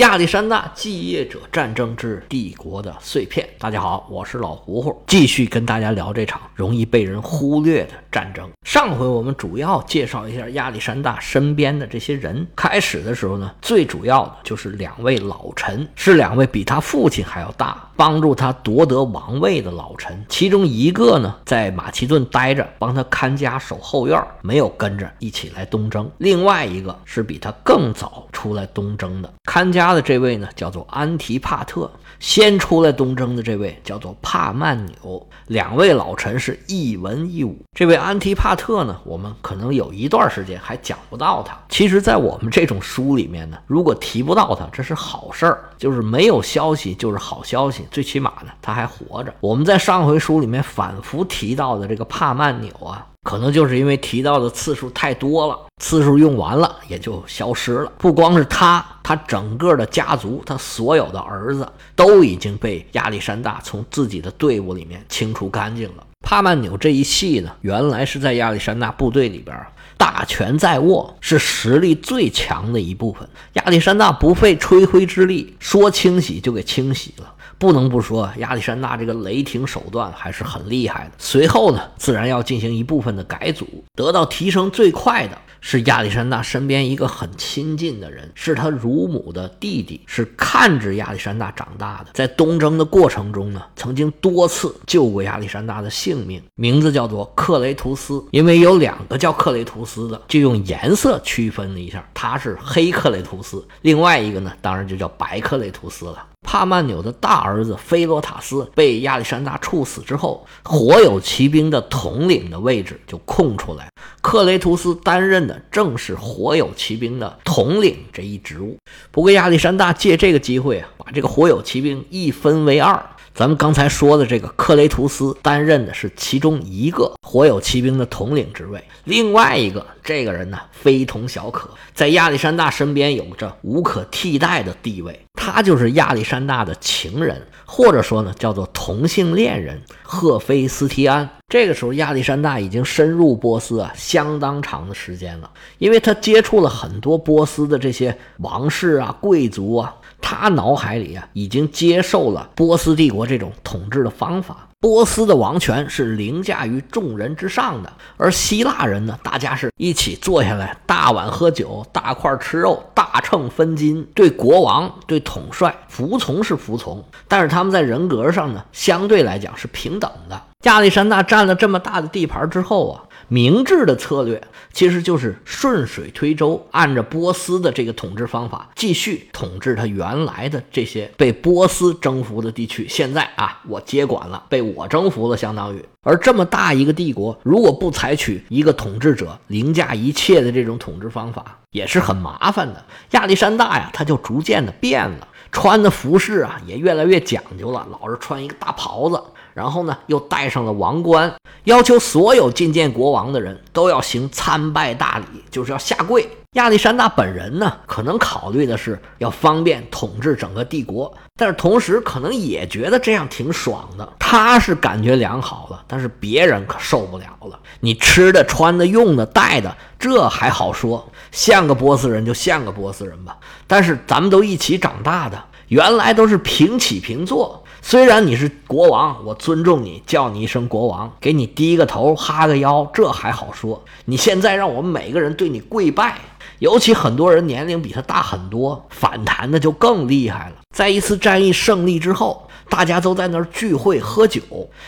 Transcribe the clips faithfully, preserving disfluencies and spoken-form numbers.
亚历山大继业者战争之帝国的碎片。大家好，我是老胡胡，继续跟大家聊这场容易被人忽略的战争。上回我们主要介绍一下亚历山大身边的这些人。开始的时候呢，最主要的就是两位老臣，是两位比他父亲还要大，帮助他夺得王位的老臣。其中一个呢，在马其顿待着，帮他看家守后院，没有跟着一起来东征。另外一个是比他更早出来东征的，看家的这位呢叫做安提帕特，先出来东征的这位叫做帕曼纽。两位老臣是一文一武。这位安提帕特呢，我们可能有一段时间还讲不到他。其实在我们这种书里面呢，如果提不到他，这是好事儿，就是没有消息就是好消息，最起码呢他还活着。我们在上回书里面反复提到的这个帕曼纽啊，可能就是因为提到的次数太多了，次数用完了也就消失了。不光是他，他整个的家族，他所有的儿子都已经被亚历山大从自己的队伍里面清除干净了。帕曼纽这一系呢，原来是在亚历山大部队里边大权在握，是实力最强的一部分。亚历山大不费吹灰之力，说清洗就给清洗了。不能不说亚历山大这个雷霆手段还是很厉害的。随后呢，自然要进行一部分的改组，得到提升最快的是亚历山大身边一个很亲近的人，是他乳母的弟弟，是看着亚历山大长大的，在东征的过程中呢，曾经多次救过亚历山大的性命，名字叫做克雷图斯。因为有两个叫克雷图斯的，就用颜色区分了一下，他是黑克雷图斯，另外一个呢，当然就叫白克雷图斯了。帕曼纽的大儿子菲洛塔斯被亚历山大处死之后，火友骑兵的统领的位置就空出来，克雷图斯担任的正是火友骑兵的统领这一职务。不过亚历山大借这个机会啊，把这个火友骑兵一分为二。咱们刚才说的这个克雷图斯担任的是其中一个火友骑兵的统领职位，另外一个这个人呢非同小可，在亚历山大身边有着无可替代的地位，他就是亚历山大的情人，或者说呢叫做同性恋人赫菲斯提安。这个时候亚历山大已经深入波斯啊相当长的时间了，因为他接触了很多波斯的这些王室啊贵族啊，他脑海里啊已经接受了波斯帝国这种统治的方法。波斯的王权是凌驾于众人之上的，而希腊人呢，大家是一起坐下来，大碗喝酒，大块吃肉，大秤分金，对国王，对统帅，服从是服从，但是他们在人格上呢，相对来讲是平等的。亚历山大占了这么大的地盘之后啊，明智的策略其实就是顺水推舟，按照波斯的这个统治方法继续统治他原来的这些被波斯征服的地区。现在啊，我接管了，被我征服了，相当于。而这么大一个帝国，如果不采取一个统治者凌驾一切的这种统治方法，也是很麻烦的。亚历山大呀，他就逐渐的变了，穿的服饰啊也越来越讲究了，老是穿一个大袍子，然后呢又戴上了王冠，要求所有觐见国王的人都要行参拜大礼，就是要下跪。亚历山大本人呢，可能考虑的是要方便统治整个帝国，但是同时可能也觉得这样挺爽的。他是感觉良好了，但是别人可受不了了。你吃的穿的用的戴的，这还好说，像个波斯人就像个波斯人吧，但是咱们都一起长大的，原来都是平起平坐，虽然你是国王，我尊重你，叫你一声国王，给你低个头哈个腰，这还好说，你现在让我们每个人对你跪拜，尤其很多人年龄比他大很多，反弹的就更厉害了。在一次战役胜利之后，大家都在那儿聚会喝酒，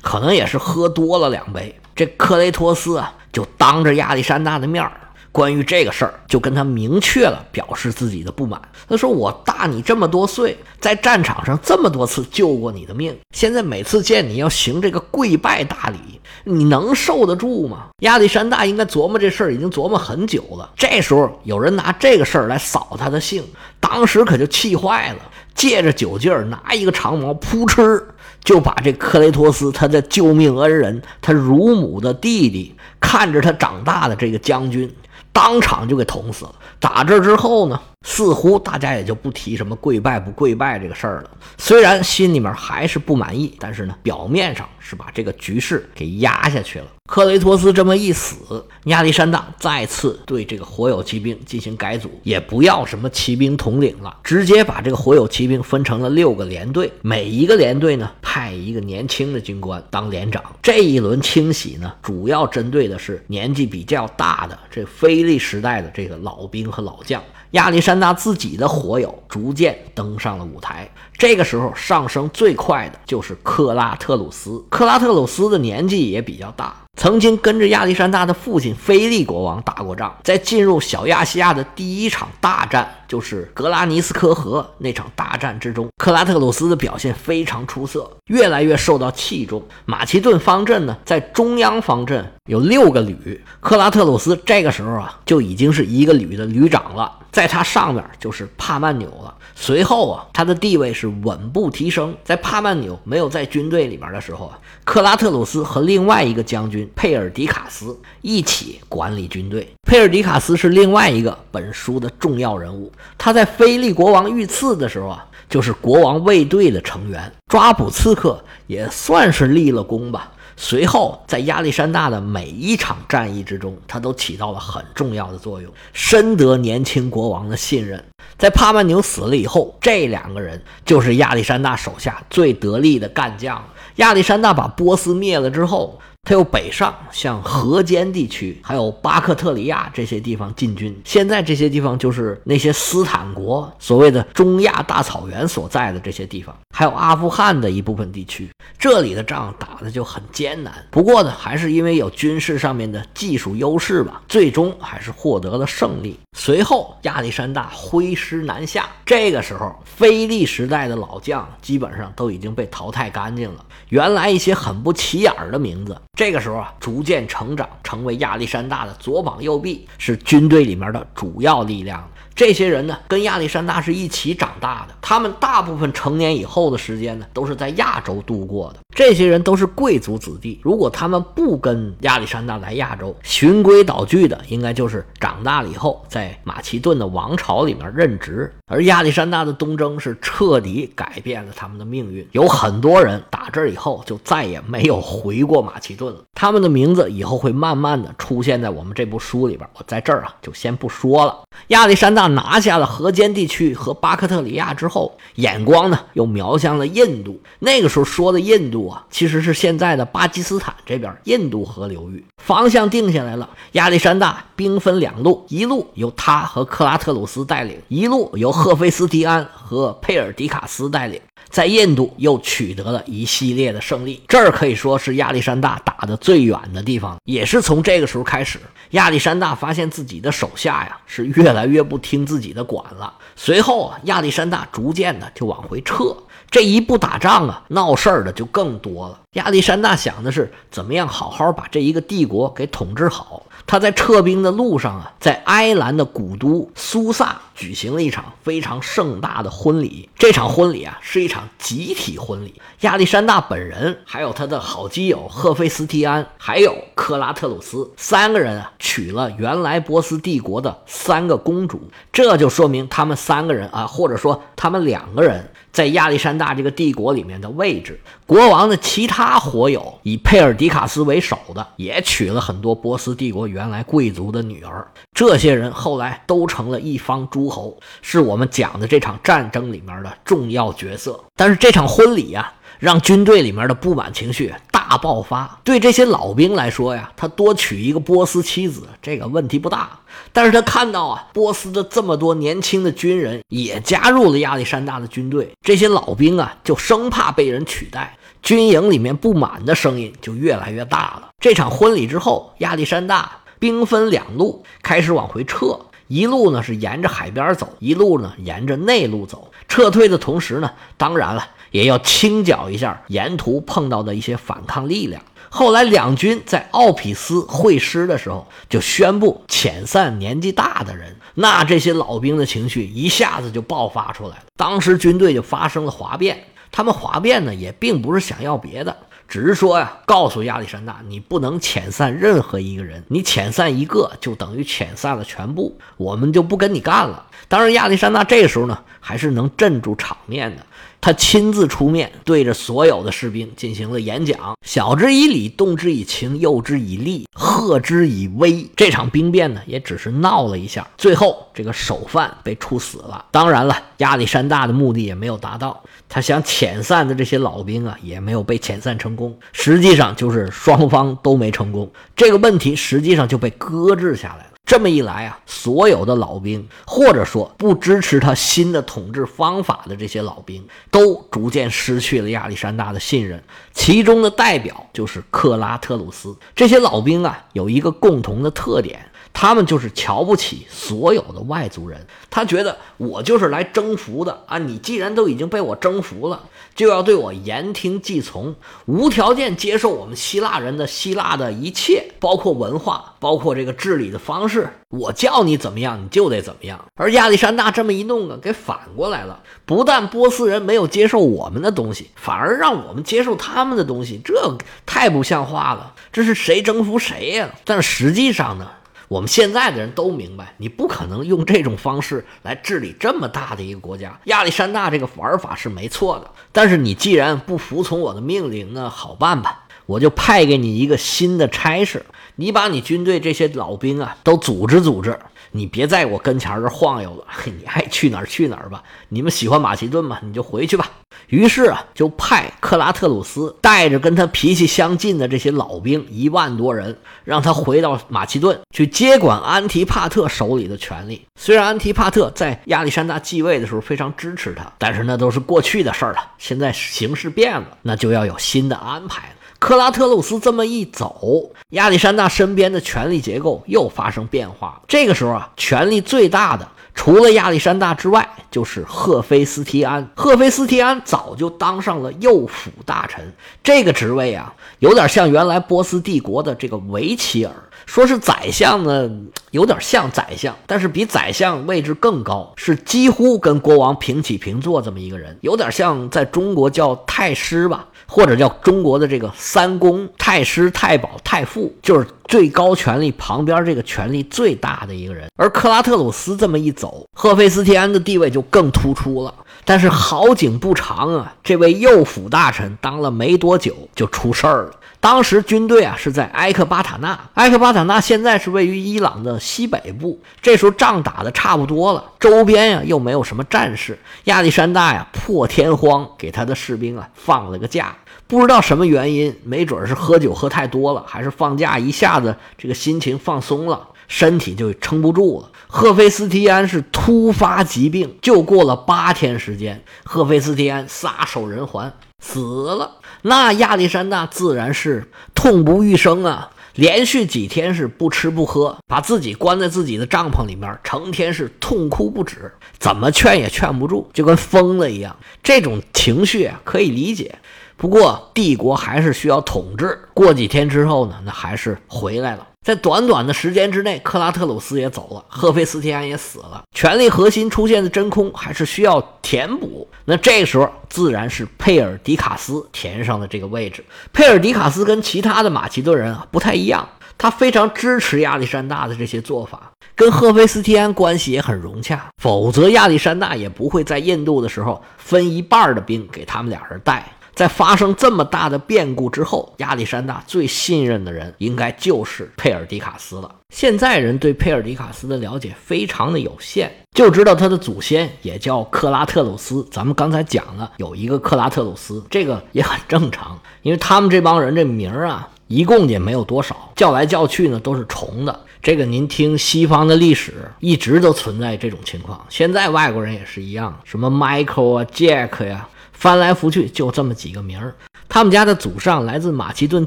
可能也是喝多了两杯，这克雷托斯啊，就当着亚历山大的面儿，关于这个事儿就跟他明确了表示自己的不满。他说，我大你这么多岁，在战场上这么多次救过你的命，现在每次见你要行这个跪拜大礼，你能受得住吗？亚历山大应该琢磨这事儿已经琢磨很久了，这时候有人拿这个事儿来扫他的兴，当时可就气坏了，借着酒劲儿拿一个长矛扑哧就把这克雷托斯，他的救命恩人，他乳母的弟弟，看着他长大的这个将军，当场就给捅死了。打这之后呢，似乎大家也就不提什么跪拜不跪拜这个事儿了，虽然心里面还是不满意，但是呢，表面上是把这个局势给压下去了。克雷托斯这么一死，亚历山大再次对这个火友骑兵进行改组，也不要什么骑兵统领了，直接把这个火友骑兵分成了六个连队，每一个连队呢派一个年轻的军官当连长。这一轮清洗呢，主要针对的是年纪比较大的这腓力时代的这个老兵和老将。亚历山大自己的火友逐渐登上了舞台，这个时候上升最快的就是克拉特鲁斯。克拉特鲁斯的年纪也比较大，曾经跟着亚历山大的父亲腓力国王打过仗，在进入小亚细亚的第一场大战，就是格拉尼斯科河那场大战之中，克拉特鲁斯的表现非常出色，越来越受到器重。马其顿方阵呢，在中央方阵有六个旅，克拉特鲁斯这个时候啊，就已经是一个旅的旅长了，在他上面就是帕曼纽了。随后啊，他的地位是稳步提升。在帕曼纽没有在军队里面的时候啊，克拉特鲁斯和另外一个将军佩尔迪卡斯一起管理军队。佩尔迪卡斯是另外一个本书的重要人物，他在腓力国王遇刺的时候啊，就是国王卫队的成员，抓捕刺客也算是立了功吧。随后在亚历山大的每一场战役之中，他都起到了很重要的作用，深得年轻国王的信任。在帕曼纽死了以后，这两个人就是亚历山大手下最得力的干将。亚历山大把波斯灭了之后，他又北上向河间地区还有巴克特里亚这些地方进军，现在这些地方就是那些斯坦国，所谓的中亚大草原所在的这些地方，还有阿富汗的一部分地区。这里的仗打的就很艰难，不过呢，还是因为有军事上面的技术优势吧，最终还是获得了胜利。随后亚历山大挥师南下，这个时候腓力时代的老将基本上都已经被淘汰干净了，原来一些很不起眼的名字这个时候啊，逐渐成长，成为亚历山大的左膀右臂，是军队里面的主要力量。这些人呢，跟亚历山大是一起长大的，他们大部分成年以后的时间呢，都是在亚洲度过的。这些人都是贵族子弟，如果他们不跟亚历山大来亚洲，循规蹈矩的应该就是长大了以后在马其顿的王朝里面任职。而亚历山大的东征是彻底改变了他们的命运，有很多人打这以后就再也没有回过马其顿了，他们的名字以后会慢慢的出现在我们这部书里边，我在这儿啊就先不说了。亚历山大拿下了河间地区和巴克特里亚之后，眼光呢又瞄向了印度。那个时候说的印度啊，其实是现在的巴基斯坦这边印度河流域。方向定下来了，亚历山大兵分两路，一路由他和克拉特鲁斯带领，一路由赫菲斯提安和佩尔迪卡斯带领，在印度又取得了一系列的胜利。这儿可以说是亚历山大打得最远的地方。也是从这个时候开始，亚历山大发现自己的手下呀是越来越不听自己的管了。随后啊，亚历山大逐渐的就往回撤。这一不打仗啊，闹事儿的就更多了。亚历山大想的是怎么样好好把这一个帝国给统治好。他在撤兵的路上啊，在埃兰的古都苏萨举行了一场非常盛大的婚礼。这场婚礼啊，是一场集体婚礼。亚历山大本人，还有他的好基友赫菲斯提安，还有克拉特鲁斯，三个人啊，娶了原来波斯帝国的三个公主。这就说明他们三个人啊，或者说他们两个人在亚历山大这个帝国里面的位置。国王的其他火友，以佩尔迪卡斯为首的，也娶了很多波斯帝国原来贵族的女儿。这些人后来都成了一方诸侯，是我们讲的这场战争里面的重要角色。但是这场婚礼啊，让军队里面的不满情绪大爆发。对这些老兵来说呀，他多娶一个波斯妻子这个问题不大，但是他看到啊，波斯的这么多年轻的军人也加入了亚历山大的军队，这些老兵啊就生怕被人取代，军营里面不满的声音就越来越大了。这场婚礼之后，亚历山大兵分两路，开始往回撤。一路呢是沿着海边走，一路呢沿着内陆走。撤退的同时呢，当然了，也要清剿一下沿途碰到的一些反抗力量。后来两军在奥匹斯会师的时候，就宣布遣散年纪大的人，那这些老兵的情绪一下子就爆发出来了。当时军队就发生了哗变，他们哗变呢也并不是想要别的，只是说呀、啊，告诉亚历山大，你不能遣散任何一个人，你遣散一个就等于遣散了全部，我们就不跟你干了。当然，亚历山大这时候呢，还是能镇住场面的，他亲自出面，对着所有的士兵进行了演讲，晓之以理，动之以情，诱之以利，吓之以威。这场兵变呢，也只是闹了一下，最后这个首犯被处死了。当然了，亚历山大的目的也没有达到，他想遣散的这些老兵啊，也没有被遣散成功。实际上就是双方都没成功，这个问题实际上就被搁置下来了。这么一来啊，所有的老兵，或者说不支持他新的统治方法的这些老兵，都逐渐失去了亚历山大的信任。其中的代表就是克拉特鲁斯。这些老兵啊，有一个共同的特点，他们就是瞧不起所有的外族人。他觉得我就是来征服的啊！你既然都已经被我征服了，就要对我言听计从，无条件接受我们希腊人的希腊的一切，包括文化，包括这个治理的方式，我叫你怎么样你就得怎么样。而亚历山大这么一弄啊，给反过来了，不但波斯人没有接受我们的东西，反而让我们接受他们的东西，这太不像话了，这是谁征服谁呀、啊？但实际上呢，我们现在的人都明白，你不可能用这种方式来治理这么大的一个国家。亚历山大这个玩法是没错的，但是你既然不服从我的命令，那好办吧，我就派给你一个新的差事，你把你军队这些老兵啊都组织组织，你别在我跟前儿晃悠了，你爱去哪儿去哪儿吧，你们喜欢马其顿吗？你就回去吧。于是啊，就派克拉特鲁斯带着跟他脾气相近的这些老兵一万多人，让他回到马其顿去接管安提帕特手里的权力。虽然安提帕特在亚历山大继位的时候非常支持他，但是那都是过去的事儿了，现在形势变了，那就要有新的安排了。克拉特鲁斯这么一走，亚历山大身边的权力结构又发生变化。这个时候啊，权力最大的除了亚历山大之外，就是赫菲斯提安。赫菲斯提安早就当上了右辅大臣，这个职位啊，有点像原来波斯帝国的这个维齐尔。说是宰相呢，有点像宰相，但是比宰相位置更高，是几乎跟国王平起平坐这么一个人，有点像在中国叫太师吧，或者叫中国的这个三公，太师、太保、太傅，就是最高权力旁边这个权力最大的一个人。而克拉特鲁斯这么一走，赫菲斯提安的地位就更突出了。但是好景不长啊，这位右辅大臣当了没多久就出事儿了。当时军队啊是在埃克巴塔纳，埃克巴塔纳现在是位于伊朗的西北部。这时候仗打的差不多了，周边啊又没有什么战事，亚历山大呀破天荒给他的士兵啊放了个假。不知道什么原因，没准是喝酒喝太多了，还是放假一下子这个心情放松了，身体就撑不住了。赫菲斯提安是突发疾病，就过了八天时间，赫菲斯提安撒手人寰死了。那亚历山大自然是痛不欲生啊，连续几天是不吃不喝，把自己关在自己的帐篷里面，成天是痛哭不止，怎么劝也劝不住，就跟疯了一样。这种情绪啊，可以理解，不过帝国还是需要统治。过几天之后呢，那还是回来了。在短短的时间之内，克拉特鲁斯也走了，赫菲斯提安也死了，权力核心出现的真空还是需要填补。那这个时候自然是佩尔迪卡斯填上了这个位置。佩尔迪卡斯跟其他的马其顿人啊不太一样，他非常支持亚历山大的这些做法，跟赫菲斯提安关系也很融洽，否则亚历山大也不会在印度的时候分一半的兵给他们俩人带。在发生这么大的变故之后，亚历山大最信任的人应该就是佩尔迪卡斯了。现在人对佩尔迪卡斯的了解非常的有限，就知道他的祖先也叫克拉特鲁斯，咱们刚才讲了有一个克拉特鲁斯，这个也很正常，因为他们这帮人这名啊一共也没有多少，叫来叫去呢都是重的。这个您听西方的历史一直都存在这种情况，现在外国人也是一样，什么 Michael 啊 Jack 呀、啊翻来覆去就这么几个名儿。他们家的祖上来自马其顿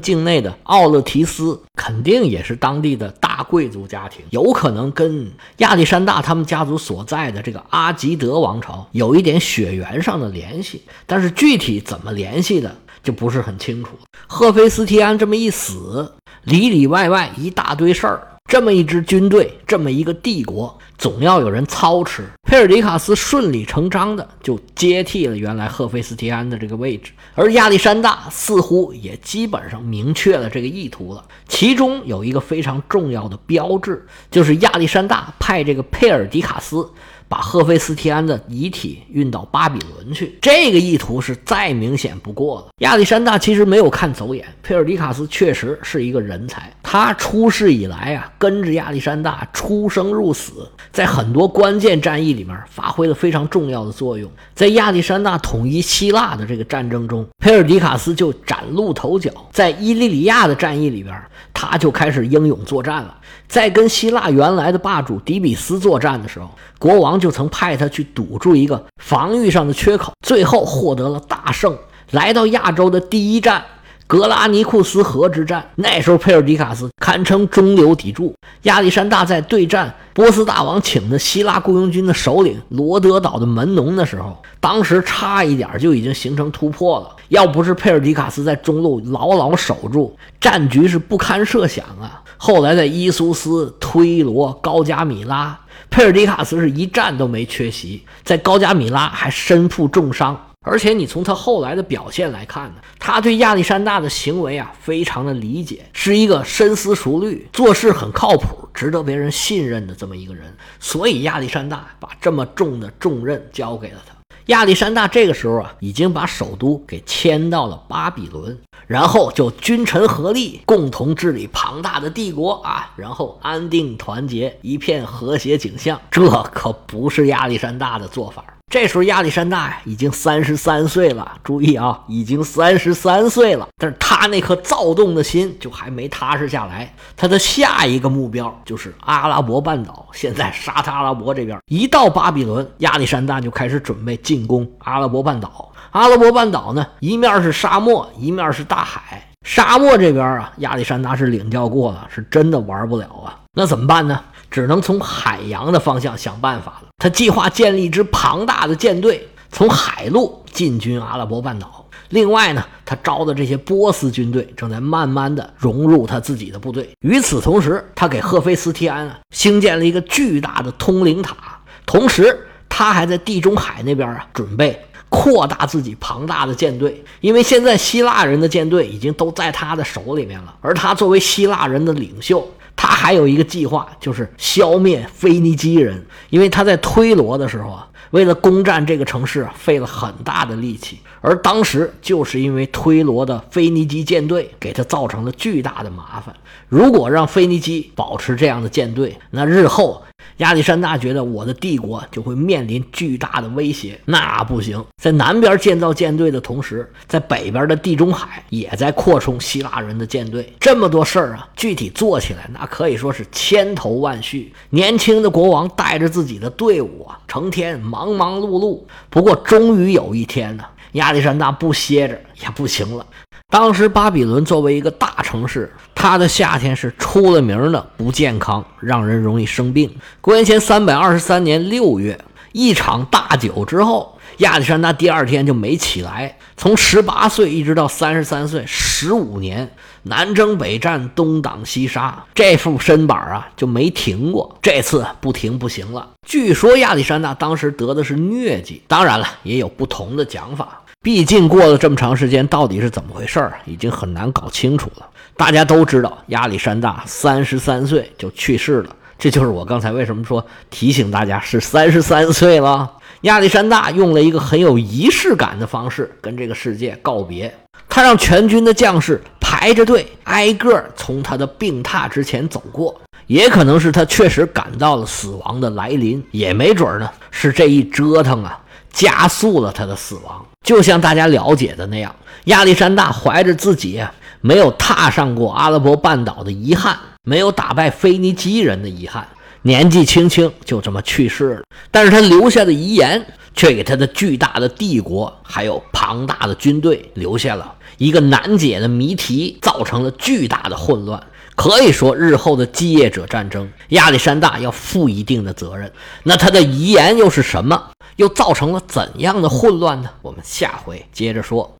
境内的奥勒提斯，肯定也是当地的大贵族家庭，有可能跟亚历山大他们家族所在的这个阿吉德王朝有一点血缘上的联系，但是具体怎么联系的就不是很清楚。赫菲斯提安这么一死，里里外外一大堆事儿，这么一支军队，这么一个帝国，总要有人操持。佩尔迪卡斯顺理成章的就接替了原来赫菲斯提安的这个位置，而亚历山大似乎也基本上明确了这个意图了。其中有一个非常重要的标志，就是亚历山大派这个佩尔迪卡斯把赫菲斯提安的遗体运到巴比伦去，这个意图是再明显不过了。亚历山大其实没有看走眼，佩尔迪卡斯确实是一个人才，他出世以来啊，跟着亚历山大出生入死，在很多关键战役里面发挥了非常重要的作用。在亚历山大统一希腊的这个战争中，佩尔迪卡斯就崭露头角，在伊利里亚的战役里边，他就开始英勇作战了。在跟希腊原来的霸主底比斯作战的时候，国王就曾派他去堵住一个防御上的缺口，最后获得了大胜。来到亚洲的第一战格拉尼库斯河之战，那时候佩尔迪卡斯堪称中流砥柱。亚历山大在对战波斯大王请的希腊雇佣军的首领罗德岛的门农的时候，当时差一点就已经形成突破了，要不是佩尔迪卡斯在中路牢牢守住，战局是不堪设想啊。后来在伊苏斯、推罗、高加米拉，佩尔迪卡斯是一战都没缺席，在高加米拉还身负重伤。而且你从他后来的表现来看呢，他对亚历山大的行为啊非常的理解，是一个深思熟虑、做事很靠谱、值得别人信任的这么一个人，所以亚历山大把这么重的重任交给了他。亚历山大这个时候啊，已经把首都给迁到了巴比伦，然后就君臣合力，共同治理庞大的帝国啊，然后安定团结，一片和谐景象。这可不是亚历山大的做法。这时候亚历山大已经三十三岁了，注意啊，已经三十三岁了，但是他那颗躁动的心就还没踏实下来。他的下一个目标就是阿拉伯半岛，现在沙特阿拉伯这边。一到巴比伦，亚历山大就开始准备进攻阿拉伯半岛。阿拉伯半岛呢，一面是沙漠，一面是大海。沙漠这边啊，亚历山大是领教过了，是真的玩不了啊。那怎么办呢？只能从海洋的方向想办法了。他计划建立一支庞大的舰队，从海路进军阿拉伯半岛。另外呢，他招的这些波斯军队正在慢慢的融入他自己的部队。与此同时，他给赫菲斯提安啊兴建了一个巨大的通灵塔，同时他还在地中海那边啊准备扩大自己庞大的舰队，因为现在希腊人的舰队已经都在他的手里面了，而他作为希腊人的领袖，他还有一个计划，就是消灭腓尼基人。因为他在推罗的时候啊，为了攻占这个城市啊，费了很大的力气，而当时就是因为推罗的腓尼基舰队给他造成了巨大的麻烦。如果让腓尼基保持这样的舰队，那日后亚历山大觉得我的帝国就会面临巨大的威胁，那不行。在南边建造舰队的同时，在北边的地中海也在扩充希腊人的舰队。这么多事儿啊，具体做起来那可以说是千头万绪。年轻的国王带着自己的队伍啊，成天忙忙碌碌。不过终于有一天呢、啊，亚历山大不歇着也不行了。当时巴比伦作为一个大城市，它的夏天是出了名的不健康，让人容易生病。公元前三百二十三年六月，一场大酒之后，亚历山大第二天就没起来。从十八岁一直到三十三岁，十五年，南征北战，东挡西杀，这副身板啊就没停过。这次不停不行了。据说亚历山大当时得的是疟疾，当然了，也有不同的讲法。毕竟过了这么长时间，到底是怎么回事已经很难搞清楚了。大家都知道亚历山大三十三岁就去世了，这就是我刚才为什么说提醒大家是三十三岁了。亚历山大用了一个很有仪式感的方式跟这个世界告别，他让全军的将士排着队挨个从他的病榻之前走过。也可能是他确实感到了死亡的来临，也没准呢是这一折腾啊加速了他的死亡。就像大家了解的那样，亚历山大怀着自己没有踏上过阿拉伯半岛的遗憾，没有打败腓尼基人的遗憾，年纪轻轻就这么去世了。但是他留下的遗言却给他的巨大的帝国还有庞大的军队留下了一个难解的谜题，造成了巨大的混乱。可以说日后的继业者战争，亚历山大要负一定的责任。那他的遗言又是什么？又造成了怎样的混乱呢？我们下回接着说。